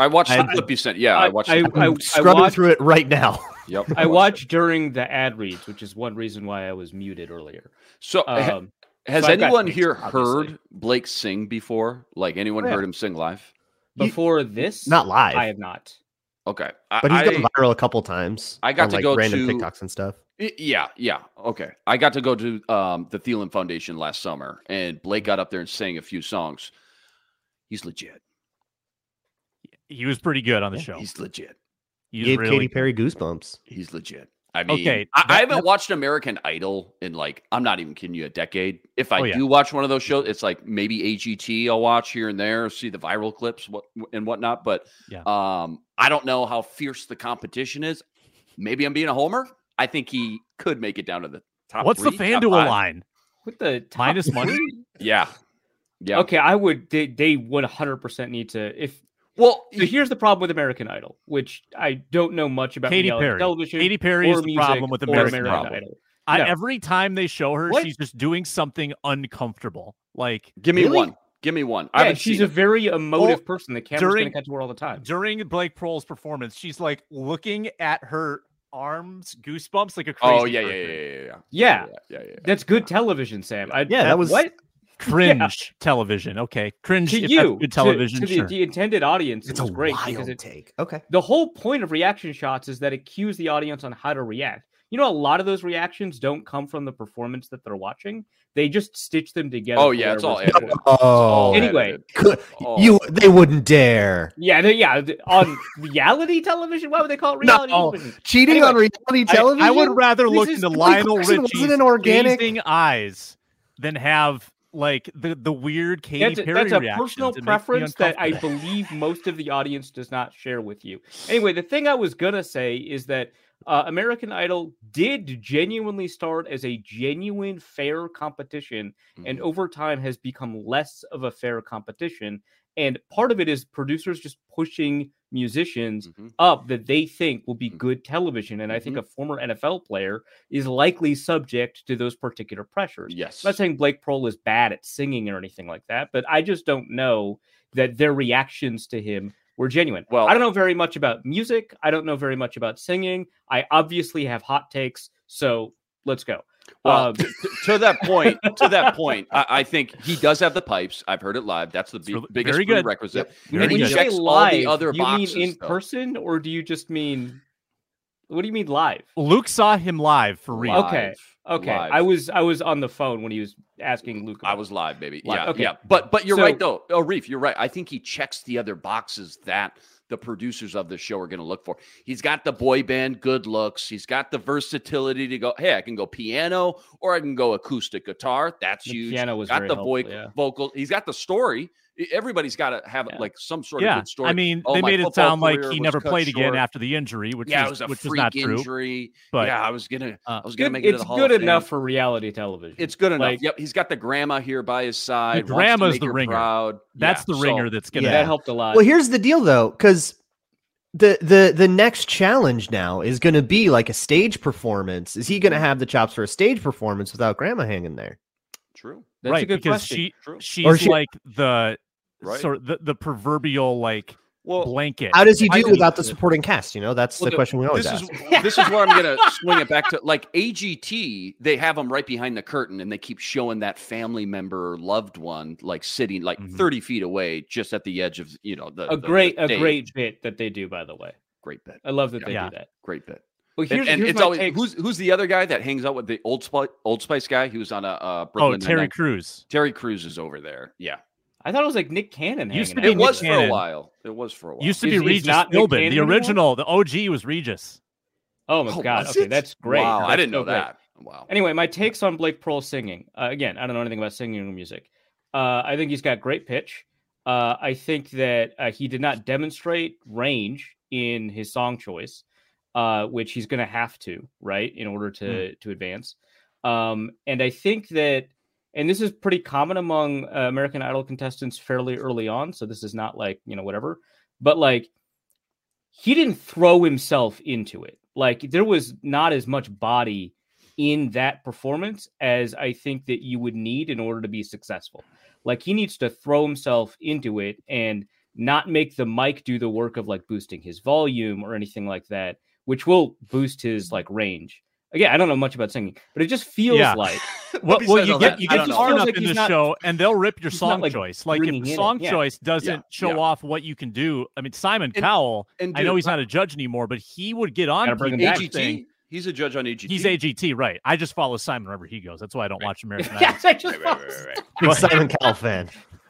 I watched I, the clip you sent. Yeah, I, I watched it. I'm scrubbing I watched, through it right now. Yep. I watched during the ad reads, which is one reason why I was muted earlier. So um, has so anyone here things, heard obviously. Blake sing before? Like anyone oh, yeah. heard him sing live? Before you, this? Not live. I have not. Okay. I, but he's gone viral a couple times. I got on, to like, go random to random TikToks and stuff. Yeah, yeah, okay. I got to go to um, the Thielen Foundation last summer, and Blake got up there and sang a few songs. He's legit. He was pretty good on the show. He's legit. He gave really Katy Perry goosebumps. He's legit. I mean, okay, that, I, I haven't watched American Idol in, like, I'm not even kidding you, a decade. If I oh, yeah. do watch one of those shows, it's like maybe A G T I'll watch here and there, see the viral clips what and whatnot. But yeah. um, I don't know how fierce the competition is. Maybe I'm being a homer. I think he could make it down to the top. What's three, the FanDuel line? With the top minus money? Yeah. Yeah. Okay. I would, they, they would one hundred percent need to, if, well, so here's the problem with American Idol, which I don't know much about. Katy Perry. Television Katy Perry is the problem with American, American problem. Idol. I, no. Every time they show her, what? she's just doing something uncomfortable. Like, give me really? one. Give me one. Yeah, I she's a very emotive well, person. The camera's going to catch her all the time. During Blake Proehl's performance, she's like looking at her arms, goosebumps, like a crazy. Oh yeah, yeah, yeah, yeah, yeah, yeah, yeah, yeah, yeah. That's good television, Sam. I, yeah, that was what cringe yeah. television. Okay, cringe to if you. That's good television to, to sure. the, the intended audience. It's a great wild it, take. Okay, the whole point of reaction shots is that it cues the audience on how to react. You know, a lot of those reactions don't come from the performance that they're watching. They just stitch them together. Oh yeah, it's all edited. Oh, anyway, could, oh. you they wouldn't dare. Yeah, they, yeah. On reality television, why would they call it reality no. television? Cheating anyway, on reality television. I, I would rather look into Lionel Richie's gazing eyes than have like the the weird Katy Perry reaction. That's a personal preference that I believe most of the audience does not share with you. Anyway, the thing I was gonna say is that. Uh, American Idol did genuinely start as a genuine fair competition, mm-hmm. and over time has become less of a fair competition. And part of it is producers just pushing musicians mm-hmm. up that they think will be mm-hmm. good television. And mm-hmm. I think a former N F L player is likely subject to those particular pressures. Yes. I'm not saying Blake Proehl is bad at singing or anything like that, but I just don't know that their reactions to him We're genuine. Well, I don't know very much about music. I don't know very much about singing. I obviously have hot takes, so let's go. Well, um, to, to that point, to that point, I, I think he does have the pipes. I've heard it live. That's the b- biggest prerequisite. Yep. And he good. checks live, all the other you boxes. You mean in though. person, or do you just mean? What do you mean live? Luke saw him live for real. Live. Okay. Okay. Live. I was I was on the phone when he was asking Luke. I was live, baby. Live. Yeah. Okay. Yeah. But but you're so, right though. Arif, you're right. I think he checks the other boxes that the producers of the show are going to look for. He's got the boy band good looks. He's got the versatility to go, hey, I can go piano or I can go acoustic guitar. That's the huge. Piano was got very the helpful, vo- yeah. vocal. He's got the story. Everybody's got to have yeah. like some sort yeah. of good story. I mean, oh, they made it sound like he never played short. again after the injury, which yeah, is, it was a which freak is not injury. true. But yeah, I was gonna, uh, I was gonna it, make it. It's to the good enough for reality television. It's good enough. Like, yep, he's got the grandma here by his side. The grandma's the ringer. Proud. That's yeah, the ringer. So, that's gonna yeah. that helped a lot. Well, here's the deal though, because the the the next challenge now is gonna be like a stage performance. Is he gonna have the chops for a stage performance without grandma hanging there? True. That's right, a good because question. she True. she's she, like the. Right. Sort of the, the proverbial like well, blanket. How does he do without the supporting cast? You know, that's well, the, the question we always this ask. Is, this is where I'm going to swing it back to. Like A G T, they have them right behind the curtain and they keep showing that family member or loved one like sitting like mm-hmm. thirty feet away just at the edge of, you know, the. A the, great the a great bit that they do, by the way. Great bit. I love that yeah. they yeah. do that. Great bit. Well, here's, and, and here's it's always, who's who's the other guy that hangs out with the Old Spice, Old Spice guy? He was on a uh, Brooklyn. Oh, Terry Crews. Terry Crews is over there. Yeah. I thought it was like Nick Cannon. Used to be it was Cannon. for a while. It was for a while. Used to be is, Regis Philbin. The original, anymore? the O G was Regis. Oh my oh, God. Okay, it? that's great. Wow, that's I didn't so know great. that. Wow. Anyway, my takes on Blake Proehl singing. Uh, again, I don't know anything about singing or music. Uh, I think he's got great pitch. Uh, I think that uh, he did not demonstrate range in his song choice, uh, which he's going to have to, right, in order to, mm. to advance. Um, and I think that And this is pretty common among uh, American Idol contestants fairly early on. So this is not like, you know, whatever, but like he didn't throw himself into it. Like there was not as much body in that performance as I think that you would need in order to be successful. Like he needs to throw himself into it and not make the mic do the work of like boosting his volume or anything like that, which will boost his like range. Again, I don't know much about singing, but it just feels yeah. like well, well you get you get far enough like in the show and they'll rip your song like choice. Like if song yeah. choice doesn't yeah. show yeah. off what you can do. I mean, Simon and, Cowell, and dude, I know he's not a judge anymore, but he would get on A G T. He's a judge on A G T. He's A G T, right? I just follow Simon wherever he goes. That's why I don't right. watch American Idol. Yes, I just right, right, right, right. I'm a Simon Cowell fan.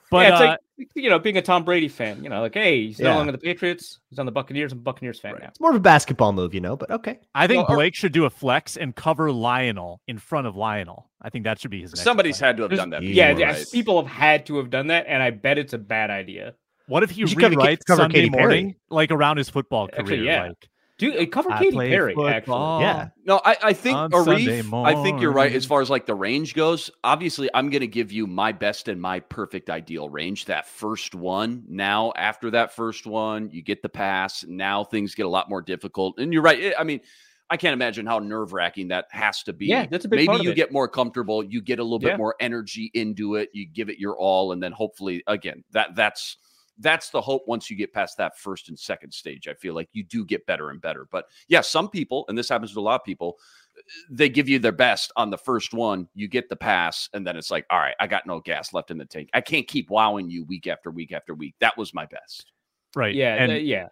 But yeah, it's uh, like, you know, being a Tom Brady fan, you know, like, hey, he's yeah. no longer the Patriots. He's on the Buccaneers. I'm a Buccaneers fan right. now. It's more of a basketball move, you know, but okay. I think well, Blake or, should do a flex and cover Lionel in front of Lionel. I think that should be his next Somebody's play. Had to have There's, done that. Yeah, yeah right. People have had to have done that, and I bet it's a bad idea. What if he rewrites cover Sunday Katy Perry? Morning, like around his football career? Actually, yeah. Like, dude, cover I Katy Perry, football. Actually. Yeah. No, I, I think, Arif, I think you're right as far as like the range goes. Obviously, I'm going to give you my best and my perfect ideal range. That first one. Now, after that first one, you get the pass. Now things get a lot more difficult. And you're right. It, I mean, I can't imagine how nerve-wracking that has to be. Yeah, that's a big Maybe part you of it. Get more comfortable. You get a little yeah. bit more energy into it. You give it your all. And then hopefully, again, that that's... That's the hope once you get past that first and second stage. I feel like you do get better and better. But yeah, some people, and this happens to a lot of people, they give you their best on the first one. You get the pass, and then it's like, all right, I got no gas left in the tank. I can't keep wowing you week after week after week. That was my best. Right. Yeah. And, the, yeah.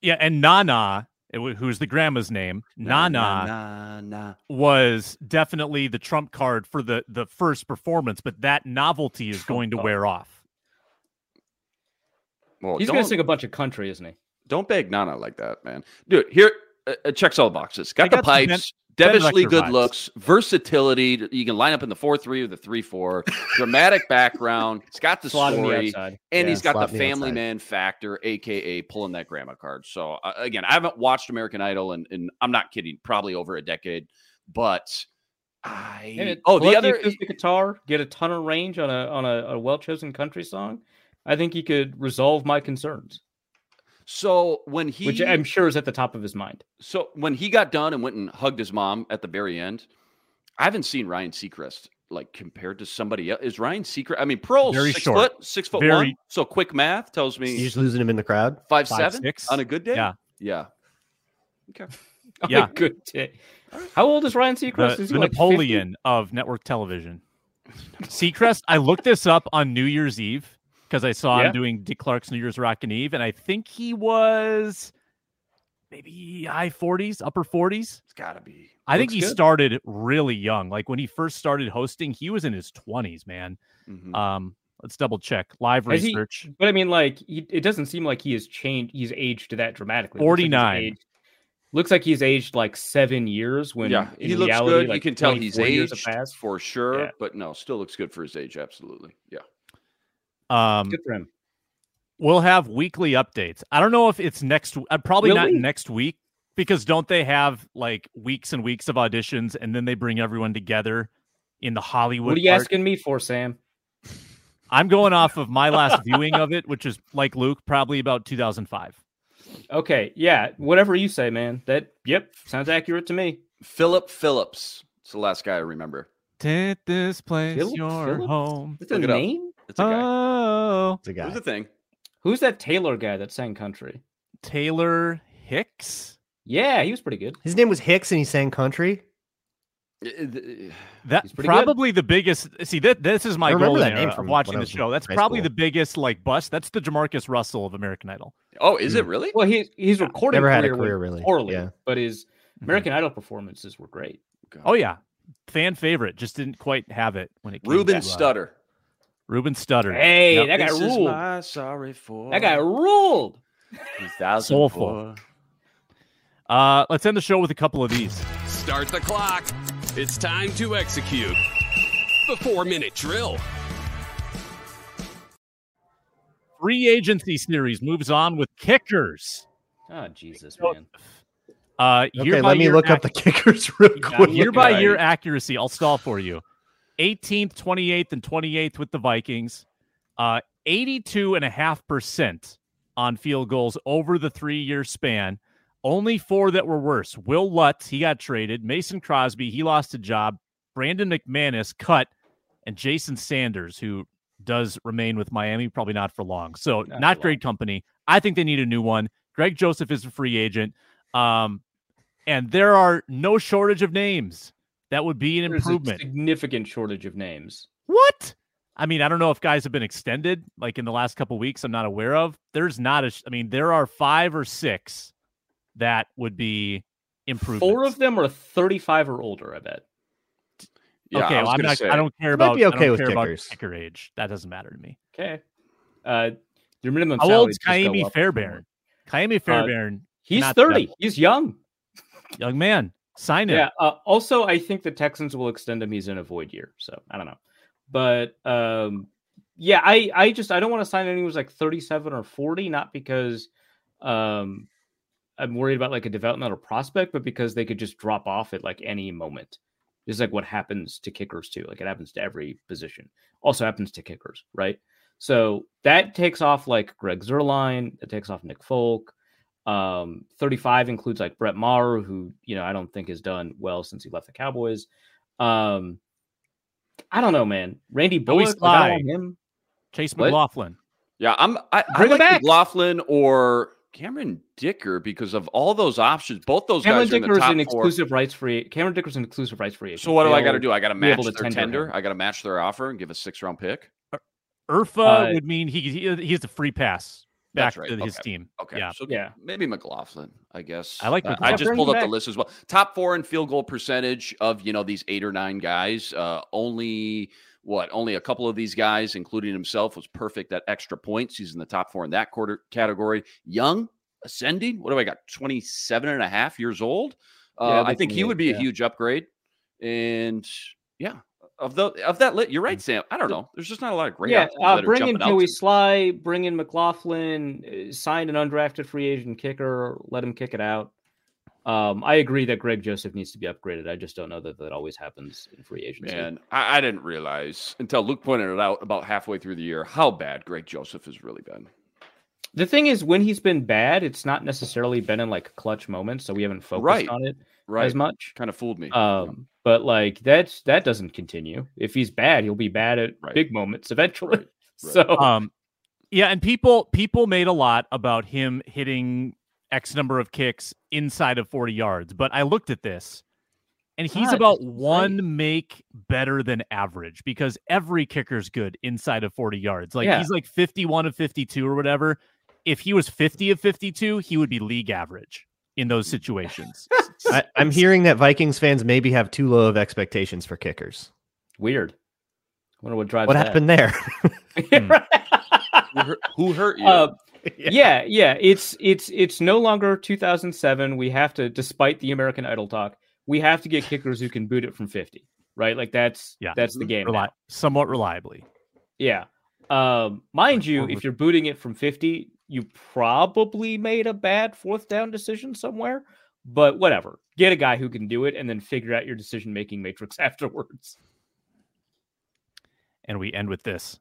Yeah. And Nana, who's the grandma's name, Nana, Nana, Nana was definitely the trump card for the, the first performance, but that novelty is going to wear off. Well, he's going to sing a bunch of country, isn't he? Don't beg Nana like that, man. Dude, here, uh, checks all the boxes. Got I the got pipes, ben, devilishly ben good vibes. Looks, versatility. You can line up in the four three or the three four, dramatic background. It's got the slot story, the and yeah, he's got the family outside. Man factor, a k a pulling that grandma card. So, uh, again, I haven't watched American Idol, and, and I'm not kidding, probably over a decade, but... I it, Oh, the other... The guitar, get a ton of range on a on a, a well-chosen country song. I think he could resolve my concerns. So when he, which I'm sure is at the top of his mind. So when he got done and went and hugged his mom at the very end, I haven't seen Ryan Seacrest like compared to somebody else. Is Ryan Seacrest? I mean, Proehl's six short. foot, six foot very... one. So quick math tells me he's losing him in the crowd. Five, five seven six. On a good day. Yeah, yeah. Okay. On yeah, a good day. How old is Ryan Seacrest? The, is he the like Napoleon fifty? Of network television. Seacrest. I looked this up on New Year's Eve. Because I saw yeah. him doing Dick Clark's New Year's Rockin' Eve, and I think he was maybe high forties, upper forties. It's got to be. I Looks think he good. Started really young. Like when he first started hosting, he was in his twenties, man. Mm-hmm. Um, let's double check live Has research. He, but I mean, like, he, it doesn't seem like he has changed. He's aged that dramatically. forty-nine. Looks like he's aged like seven years. When yeah, he looks reality, good. Like you can tell he's aged for sure. Yeah. But no, still looks good for his age. Absolutely. Yeah. Um, Good for him. We'll have weekly updates. I don't know if it's next. Uh, probably really? Not next week because don't they have like weeks and weeks of auditions and then they bring everyone together in the Hollywood? What are you part? Asking me for, Sam? I'm going off of my last viewing of it, which is like Luke, probably about two thousand five. Okay, yeah, whatever you say, man. That yep, sounds accurate to me. Philip Phillips. It's the last guy I remember. Did this place Phillip your Phillips? Home? That's a name. It's a guy. Oh, it's a guy. Who's the thing? Who's that Taylor guy that sang country? Taylor Hicks? Yeah, he was pretty good. His name was Hicks and he sang country. That's probably good. The biggest. See, that this is my goal from watching the show. That's probably school. The biggest like bust. That's the Jamarcus Russell of American Idol. Oh, is mm. it really? Well, he he's recording never had a career really poorly, yeah. but his American mm-hmm. Idol performances were great. God. Oh yeah, fan favorite. Just didn't quite have it when it came Ruben to, uh, Studdard. Ruben Studdard. Hey, nope. That guy this ruled. Is my sorry for. That guy ruled. Soulful. Uh, let's end the show with a couple of these. Start the clock. It's time to execute. The four-minute drill. Free agency series moves on with kickers. Oh, Jesus, man. Uh, okay, let me look accuracy. Up the kickers real quick. Year by year accuracy. I'll stall for you. eighteenth, twenty-eighth, and twenty-eighth with the Vikings. Uh, eighty-two point five percent on field goals over the three-year span. Only four that were worse. Will Lutz, he got traded. Mason Crosby, he lost a job. Brandon McManus, cut. And Jason Sanders, who does remain with Miami, probably not for long. So not, not great long. company. I think they need a new one. Greg Joseph is a free agent. Um, and there are no shortage of names. That would be an There's improvement. A significant shortage of names. What? I mean, I don't know if guys have been extended like in the last couple of weeks. I'm not aware of. There's not a. Sh- I mean, there are five or six that would be improvements. Four of them are thirty-five or older. I bet. Yeah, okay, I, well, I'm not, I don't care about. Might be okay I don't with care kickers. About kicker age. That doesn't matter to me. Okay. Uh, your minimum. How old's Kaimi Fairbairn? Kaimi Fairbairn. Uh, he's thirty. He's young. Young man. Sign it. Yeah. Uh, also, I think the Texans will extend him. He's in a void year, so I don't know. But um, yeah, I, I just I don't want to sign anyone who's like thirty-seven or forty, not because um, I'm worried about like a developmental prospect, but because they could just drop off at like any moment. This is like what happens to kickers too. Like it happens to every position. Also happens to kickers, right? So that takes off like Greg Zuerlein. It takes off Nick Folk. Um, thirty-five includes like Brett Maher, who, you know, I don't think has done well since he left the Cowboys. Um, I don't know, man. Randy Bullock, I don't him. Chase what? McLaughlin. Yeah, I'm, I, I like back. McLaughlin or Cameron Dicker because of all those options. Both those Cameron guys Dicker's are in the top an exclusive four. Rights free. Cameron Dicker's an exclusive rights free. Agent. So what do They'll I got to do? I got to match their tender. tender. I got to match their offer and give a six round pick. Urfa uh, would mean he he, he has a free pass. Back That's right. to his okay. team. Okay. Yeah. So yeah. maybe McLaughlin, I guess. I like uh, I just pulled up back. the list as well. Top four in field goal percentage of, you know, these eight or nine guys. Uh, only what? Only a couple of these guys, including himself, was perfect at extra points. He's in the top four in that quarter category. Young, ascending. What do I got? twenty-seven and a half years old. Uh, yeah, I think he would be yeah. a huge upgrade. And yeah. Of the of that lit, you're right, Sam. I don't know. There's just not a lot of great. Yeah, uh, bring in Joey Sly, bring in McLaughlin, sign an undrafted free agent kicker, let him kick it out. Um, I agree that Greg Joseph needs to be upgraded. I just don't know that that always happens in free agency. Man, I, I didn't realize until Luke pointed it out about halfway through the year how bad Greg Joseph has really been. The thing is, when he's been bad, it's not necessarily been in like clutch moments, so we haven't focused right. on it right. as much. Kind of fooled me. Um, yeah. But like that's that doesn't continue. If he's bad, he'll be bad at right. big moments eventually. Right. So, um, yeah, and people people made a lot about him hitting X number of kicks inside of forty yards. But I looked at this, and he's God, about one right. make better than average because every kicker's good inside of forty yards. Like yeah. he's like fifty-one of fifty-two or whatever. If he was fifty of fifty-two, he would be league average in those situations. I, I'm hearing that Vikings fans maybe have too low of expectations for kickers. Weird. I wonder what drives What that. happened there? who, hurt, who hurt you? Uh, yeah. yeah, yeah. It's it's it's no longer two thousand seven. We have to, despite the American Idol talk, we have to get kickers who can boot it from fifty, right? Like that's yeah. that's the game. Reli- somewhat reliably. Yeah. Um, mind you, if you're booting it from fifty, you probably made a bad fourth down decision somewhere. But whatever, get a guy who can do it and then figure out your decision-making matrix afterwards. And we end with this.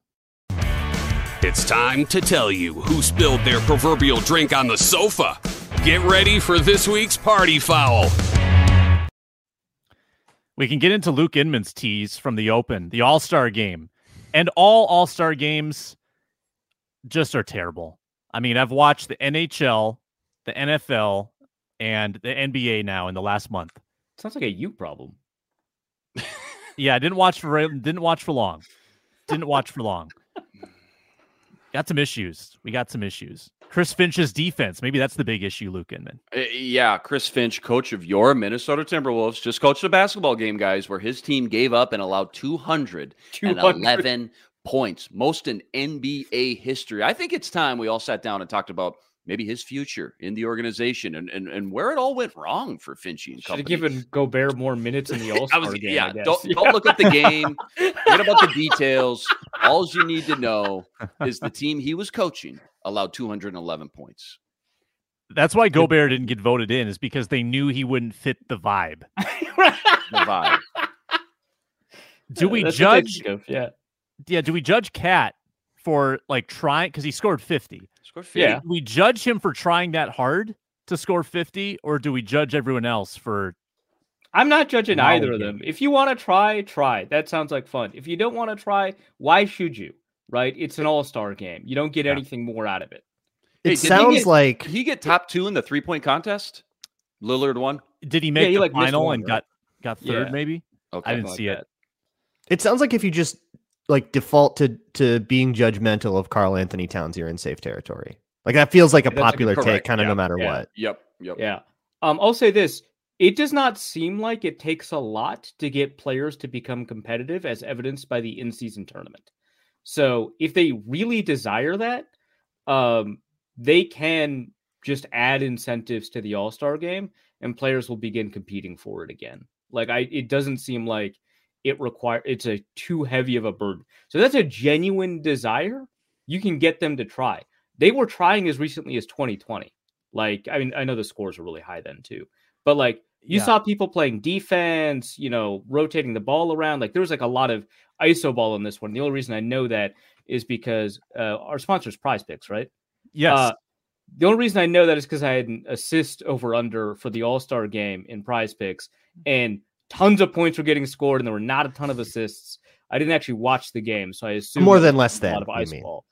It's time to tell you who spilled their proverbial drink on the sofa. Get ready for this week's party foul. We can get into Luke Inman's tease from the Open, the All-Star game. And all All-Star games just are terrible. I mean, I've watched the N H L, the N F L, and the N B A now in the last month. Sounds like a you problem. yeah, I didn't watch for didn't watch for long. Didn't watch for long. Got some issues. We got some issues. Chris Finch's defense. Maybe that's the big issue, Luke Inman. Uh, yeah, Chris Finch, coach of your Minnesota Timberwolves, just coached a basketball game, guys, where his team gave up and allowed two hundred eleven points, most in N B A history. I think it's time we all sat down and talked about maybe his future in the organization and, and, and where it all went wrong for Finchie and company. Should have given Gobert more minutes in the All-Star I was, game, yeah, I guess. Don't, yeah. don't look up the game. Forget about the details. All you need to know is the team he was coaching allowed two hundred eleven points. That's why Gobert didn't get voted in is because they knew he wouldn't fit the vibe. the vibe. Do we That's judge? Yeah. Yeah. Do we judge Cat for like trying? Because he scored fifty. Scored fifty. Yeah. Do we judge him for trying that hard to score fifty, or do we judge everyone else for? I'm not judging no, either of them. If you want to try, try. That sounds like fun. If you don't want to try, why should you? Right? It's an all-star game. You don't get yeah. anything more out of it. It hey, sounds he get, like did he get top two in the three-point contest. Lillard won. Did he make yeah, he the like final one, and right? got got third? Yeah. Maybe. Okay, I didn't like see that. it. It sounds like if you just like default to to being judgmental of Carl Anthony Towns, you're in safe territory. Like that feels like a That's popular correct. take, kind of yeah. no matter yeah. what. Yep. Yep. Yeah. Um. I'll say this. It does not seem like it takes a lot to get players to become competitive, as evidenced by the in-season tournament. So if they really desire that, um, they can just add incentives to the All-Star game and players will begin competing for it again. Like I, it doesn't seem like it require it's a too heavy of a burden. So that's a genuine desire. You can get them to try. They were trying as recently as twenty twenty. Like, I mean, I know the scores are really high then too, but like, You yeah. saw people playing defense, you know, rotating the ball around. Like there was like a lot of I S O ball in this one. The only reason I know that is because uh, our sponsor is Prize Picks, right? Yes. Uh, the only reason I know that is because I had an assist over under for the All-Star game in Prize Picks, and tons of points were getting scored, and there were not a ton of assists. I didn't actually watch the game, so I assume more than less than a lot of ice ball.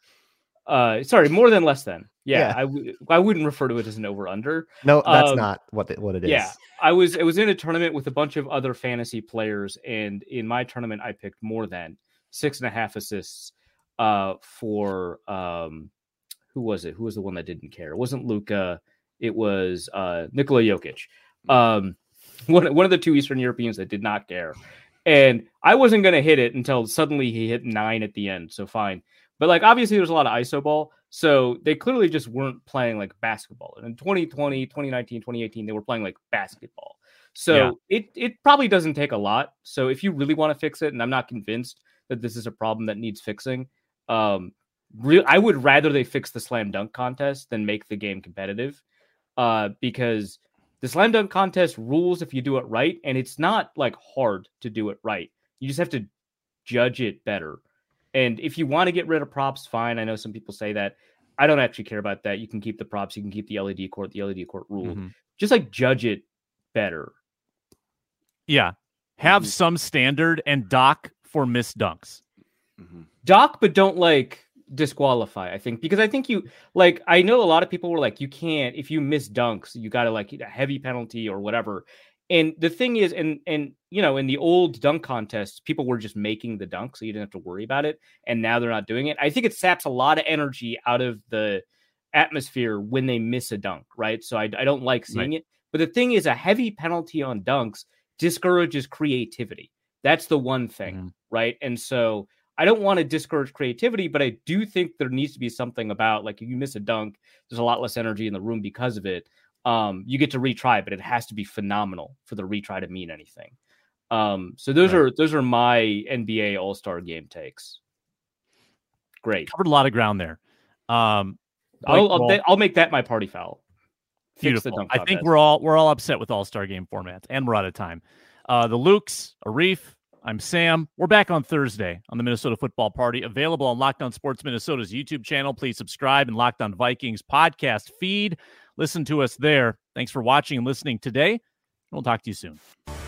Uh, sorry, more than less than. Yeah, yeah. I, w- I wouldn't refer to it as an over-under. No, that's um, not what the, what it is. Yeah, I was I was in a tournament with a bunch of other fantasy players, and in my tournament, I picked more than six and a half assists uh, for um, who was it? Who was the one that didn't care? It wasn't Luka. It was uh, Nikola Jokic, um, one one of the two Eastern Europeans that did not care. And I wasn't going to hit it until suddenly he hit nine at the end. So fine. But, like, obviously, there's a lot of I S O ball. So they clearly just weren't playing like basketball. And in twenty twenty, twenty nineteen, twenty eighteen, they were playing like basketball. So yeah. it, it probably doesn't take a lot. So if you really want to fix it, and I'm not convinced that this is a problem that needs fixing, um, re- I would rather they fix the slam dunk contest than make the game competitive, uh, because the slam dunk contest rules if you do it right. And it's not like hard to do it right. You just have to judge it better. And if you want to get rid of props, fine. I know some people say that. I don't actually care about that. You can keep the props. You can keep the L E D court, the L E D court rule. Mm-hmm. Just like judge it better. Yeah. Have mm-hmm. some standard and dock for missed dunks. Mm-hmm. Dock, but don't like disqualify, I think. Because I think you, like, I know a lot of people were like, you can't, if you miss dunks, you got to like a heavy penalty or whatever. And the thing is, and, and, you know, in the old dunk contests, people were just making the dunk, so you didn't have to worry about it. And now they're not doing it. I think it saps a lot of energy out of the atmosphere when they miss a dunk, right? So I, I don't like seeing right. it. But the thing is, a heavy penalty on dunks discourages creativity. That's the one thing, mm-hmm. right? And so I don't want to discourage creativity, but I do think there needs to be something about, like, if you miss a dunk, there's a lot less energy in the room because of it. Um, you get to retry, but it has to be phenomenal for the retry to mean anything. Um, so those right. are those are my N B A All-Star game takes. Great, covered a lot of ground there. Um, I'll, I'll, th- I'll make that my party foul. Beautiful. I think we're all we're all upset with All-Star game formats, and we're out of time. Uh, the Lukes, Arif, I'm Sam. We're back on Thursday on the Minnesota Football Party, available on Locked On Sports Minnesota's YouTube channel. Please subscribe and Locked On Vikings podcast feed. Listen to us there. Thanks for watching and listening today. We'll talk to you soon.